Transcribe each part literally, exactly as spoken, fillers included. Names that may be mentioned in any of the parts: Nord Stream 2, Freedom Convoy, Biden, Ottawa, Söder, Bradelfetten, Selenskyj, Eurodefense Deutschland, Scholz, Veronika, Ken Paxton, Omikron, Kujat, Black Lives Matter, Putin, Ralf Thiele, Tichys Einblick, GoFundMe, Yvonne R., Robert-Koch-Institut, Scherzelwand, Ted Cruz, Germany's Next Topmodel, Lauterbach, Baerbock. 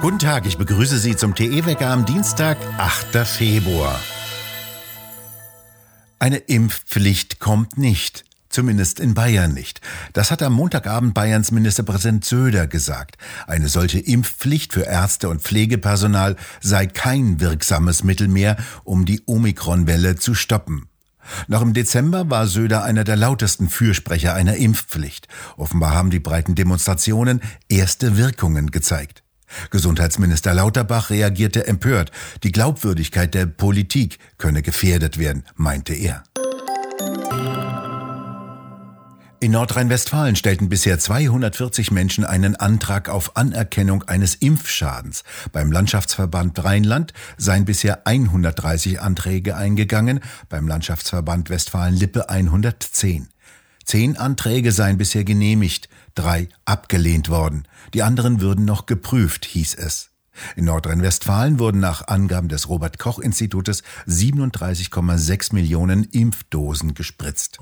Guten Tag, ich begrüße Sie zum T E-Wecker am Dienstag, achter Februar. Eine Impfpflicht kommt nicht. Zumindest in Bayern nicht. Das hat am Montagabend Bayerns Ministerpräsident Söder gesagt. Eine solche Impfpflicht für Ärzte und Pflegepersonal sei kein wirksames Mittel mehr, um die Omikron-Welle zu stoppen. Noch im Dezember war Söder einer der lautesten Fürsprecher einer Impfpflicht. Offenbar haben die breiten Demonstrationen erste Wirkungen gezeigt. Gesundheitsminister Lauterbach reagierte empört. Die Glaubwürdigkeit der Politik könne gefährdet werden, meinte er. In Nordrhein-Westfalen stellten bisher zweihundertvierzig Menschen einen Antrag auf Anerkennung eines Impfschadens. Beim Landschaftsverband Rheinland seien bisher hundertdreißig Anträge eingegangen, beim Landschaftsverband Westfalen-Lippe hundertzehn. Zehn Anträge seien bisher genehmigt, drei abgelehnt worden. Die anderen würden noch geprüft, hieß es. In Nordrhein-Westfalen wurden nach Angaben des Robert-Koch-Institutes siebenunddreißig Komma sechs Millionen Impfdosen gespritzt.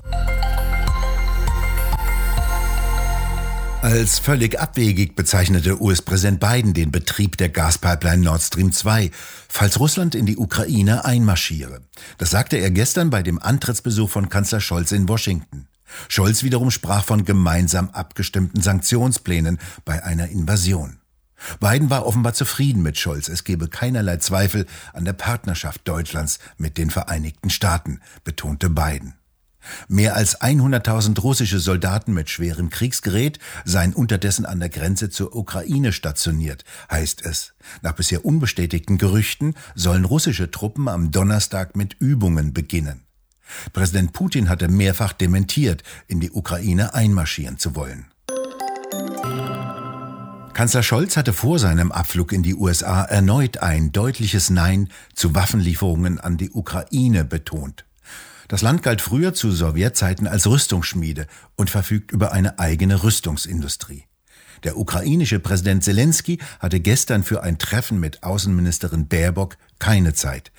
Als völlig abwegig bezeichnete U S-Präsident Biden den Betrieb der Gaspipeline Nord Stream zwei, falls Russland in die Ukraine einmarschiere. Das sagte er gestern bei dem Antrittsbesuch von Kanzler Scholz in Washington. Scholz wiederum sprach von gemeinsam abgestimmten Sanktionsplänen bei einer Invasion. Biden war offenbar zufrieden mit Scholz. Es gebe keinerlei Zweifel an der Partnerschaft Deutschlands mit den Vereinigten Staaten, betonte Biden. Mehr als hunderttausend russische Soldaten mit schwerem Kriegsgerät seien unterdessen an der Grenze zur Ukraine stationiert, heißt es. Nach bisher unbestätigten Gerüchten sollen russische Truppen am Donnerstag mit Übungen beginnen. Präsident Putin hatte mehrfach dementiert, in die Ukraine einmarschieren zu wollen. Kanzler Scholz hatte vor seinem Abflug in die U S A erneut ein deutliches Nein zu Waffenlieferungen an die Ukraine betont. Das Land galt früher zu Sowjetzeiten als Rüstungsschmiede und verfügt über eine eigene Rüstungsindustrie. Der ukrainische Präsident Selenskyj hatte gestern für ein Treffen mit Außenministerin Baerbock keine Zeit.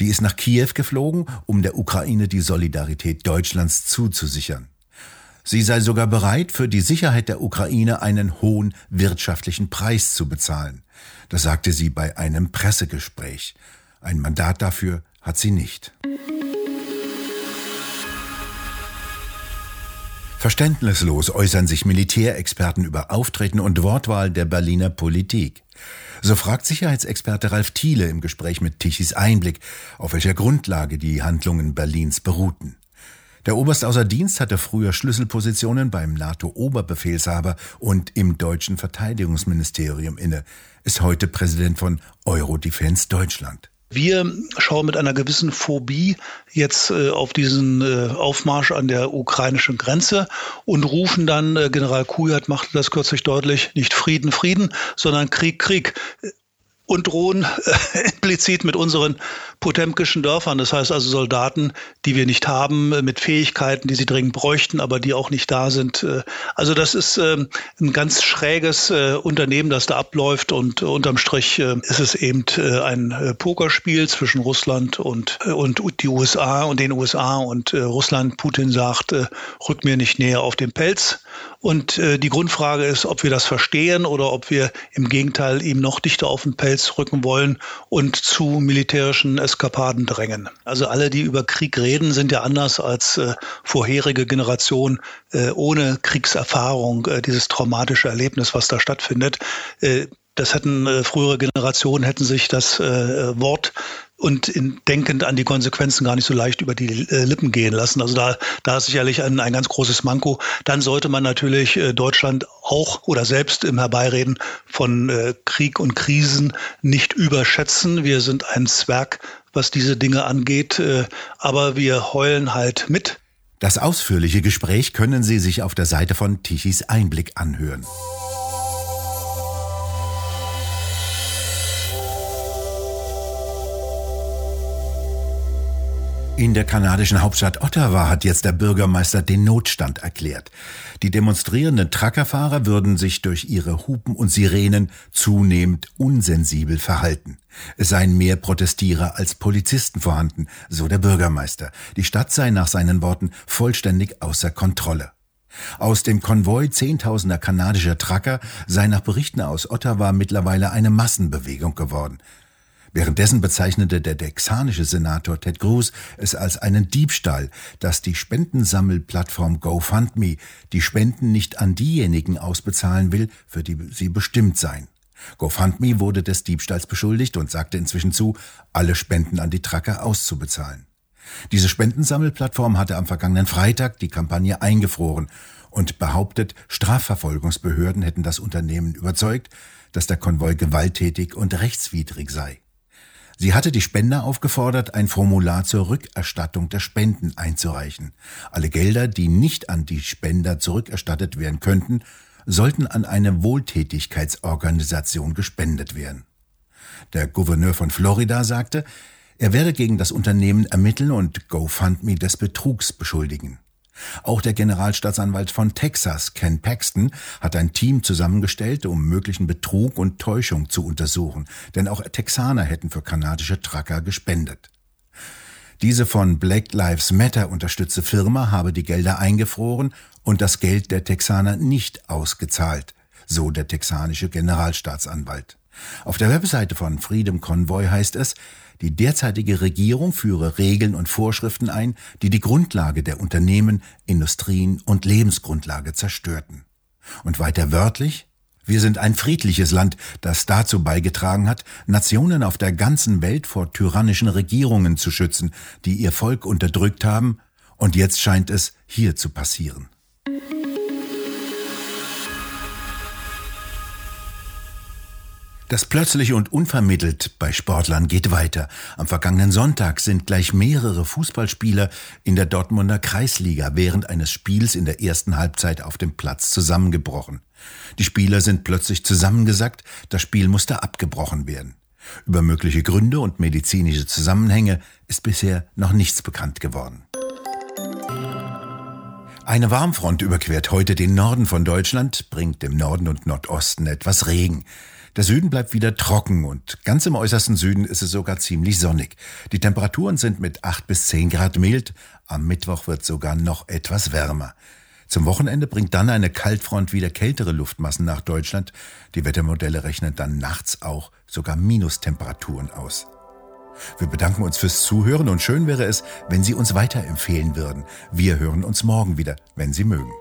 Die ist nach Kiew geflogen, um der Ukraine die Solidarität Deutschlands zuzusichern. Sie sei sogar bereit, für die Sicherheit der Ukraine einen hohen wirtschaftlichen Preis zu bezahlen. Das sagte sie bei einem Pressegespräch. Ein Mandat dafür hat sie nicht. Verständnislos äußern sich Militärexperten über Auftreten und Wortwahl der Berliner Politik. So fragt Sicherheitsexperte Ralf Thiele im Gespräch mit Tichys Einblick, auf welcher Grundlage die Handlungen Berlins beruhten. Der Oberst außer Dienst hatte früher Schlüsselpositionen beim NATO-Oberbefehlshaber und im deutschen Verteidigungsministerium inne, ist heute Präsident von Eurodefense Deutschland. Wir schauen mit einer gewissen Phobie jetzt äh, auf diesen äh, Aufmarsch an der ukrainischen Grenze und rufen dann, äh, General Kujat machte das kürzlich deutlich, nicht Frieden, Frieden, sondern Krieg, Krieg. Und drohen äh, implizit mit unseren potemkischen Dörfern, das heißt also Soldaten, die wir nicht haben, mit Fähigkeiten, die sie dringend bräuchten, aber die auch nicht da sind. Also das ist äh, ein ganz schräges äh, Unternehmen, das da abläuft, und äh, unterm Strich äh, ist es eben äh, ein äh, Pokerspiel zwischen Russland und, äh, und die U S A und den U S A und äh, Russland. Putin sagt, äh, rück mir nicht näher auf den Pelz. Und äh, die Grundfrage ist, ob wir das verstehen oder ob wir im Gegenteil ihm noch dichter auf den Pelz rücken wollen und zu militärischen Eskapaden drängen. Also alle, die über Krieg reden, sind ja anders als äh, vorherige Generation äh, ohne Kriegserfahrung, äh, dieses traumatische Erlebnis, was da stattfindet. Äh, das hätten äh, frühere Generationen, hätten sich das äh, Wort und in, denkend an die Konsequenzen gar nicht so leicht über die äh, Lippen gehen lassen. Also da, da ist sicherlich ein, ein ganz großes Manko. Dann sollte man natürlich äh, Deutschland auch oder selbst im Herbeireden von äh, Krieg und Krisen nicht überschätzen. Wir sind ein Zwerg, was diese Dinge angeht, äh, aber wir heulen halt mit. Das ausführliche Gespräch können Sie sich auf der Seite von Tichys Einblick anhören. In der kanadischen Hauptstadt Ottawa hat jetzt der Bürgermeister den Notstand erklärt. Die demonstrierenden Truckerfahrer würden sich durch ihre Hupen und Sirenen zunehmend unsensibel verhalten. Es seien mehr Protestierer als Polizisten vorhanden, so der Bürgermeister. Die Stadt sei nach seinen Worten vollständig außer Kontrolle. Aus dem Konvoi zehntausender kanadischer Trucker sei nach Berichten aus Ottawa mittlerweile eine Massenbewegung geworden. Währenddessen bezeichnete der texanische Senator Ted Cruz es als einen Diebstahl, dass die Spendensammelplattform GoFundMe die Spenden nicht an diejenigen ausbezahlen will, für die sie bestimmt seien. GoFundMe wurde des Diebstahls beschuldigt und sagte inzwischen zu, alle Spenden an die Trucker auszubezahlen. Diese Spendensammelplattform hatte am vergangenen Freitag die Kampagne eingefroren und behauptet, Strafverfolgungsbehörden hätten das Unternehmen überzeugt, dass der Konvoi gewalttätig und rechtswidrig sei. Sie hatte die Spender aufgefordert, ein Formular zur Rückerstattung der Spenden einzureichen. Alle Gelder, die nicht an die Spender zurückerstattet werden könnten, sollten an eine Wohltätigkeitsorganisation gespendet werden. Der Gouverneur von Florida sagte, er werde gegen das Unternehmen ermitteln und GoFundMe des Betrugs beschuldigen. Auch der Generalstaatsanwalt von Texas, Ken Paxton, hat ein Team zusammengestellt, um möglichen Betrug und Täuschung zu untersuchen, denn auch Texaner hätten für kanadische Trucker gespendet. Diese von Black Lives Matter unterstützte Firma habe die Gelder eingefroren und das Geld der Texaner nicht ausgezahlt, so der texanische Generalstaatsanwalt. Auf der Webseite von Freedom Convoy heißt es, die derzeitige Regierung führe Regeln und Vorschriften ein, die die Grundlage der Unternehmen, Industrien und Lebensgrundlage zerstörten. Und weiter wörtlich, wir sind ein friedliches Land, das dazu beigetragen hat, Nationen auf der ganzen Welt vor tyrannischen Regierungen zu schützen, die ihr Volk unterdrückt haben, und jetzt scheint es hier zu passieren. Das plötzlich und unvermittelt bei Sportlern geht weiter. Am vergangenen Sonntag sind gleich mehrere Fußballspieler in der Dortmunder Kreisliga während eines Spiels in der ersten Halbzeit auf dem Platz zusammengebrochen. Die Spieler sind plötzlich zusammengesackt, das Spiel musste abgebrochen werden. Über mögliche Gründe und medizinische Zusammenhänge ist bisher noch nichts bekannt geworden. Eine Warmfront überquert heute den Norden von Deutschland, bringt dem Norden und Nordosten etwas Regen. Der Süden bleibt wieder trocken und ganz im äußersten Süden ist es sogar ziemlich sonnig. Die Temperaturen sind mit acht bis zehn Grad mild, am Mittwoch wird sogar noch etwas wärmer. Zum Wochenende bringt dann eine Kaltfront wieder kältere Luftmassen nach Deutschland. Die Wettermodelle rechnen dann nachts auch sogar Minustemperaturen aus. Wir bedanken uns fürs Zuhören und schön wäre es, wenn Sie uns weiterempfehlen würden. Wir hören uns morgen wieder, wenn Sie mögen.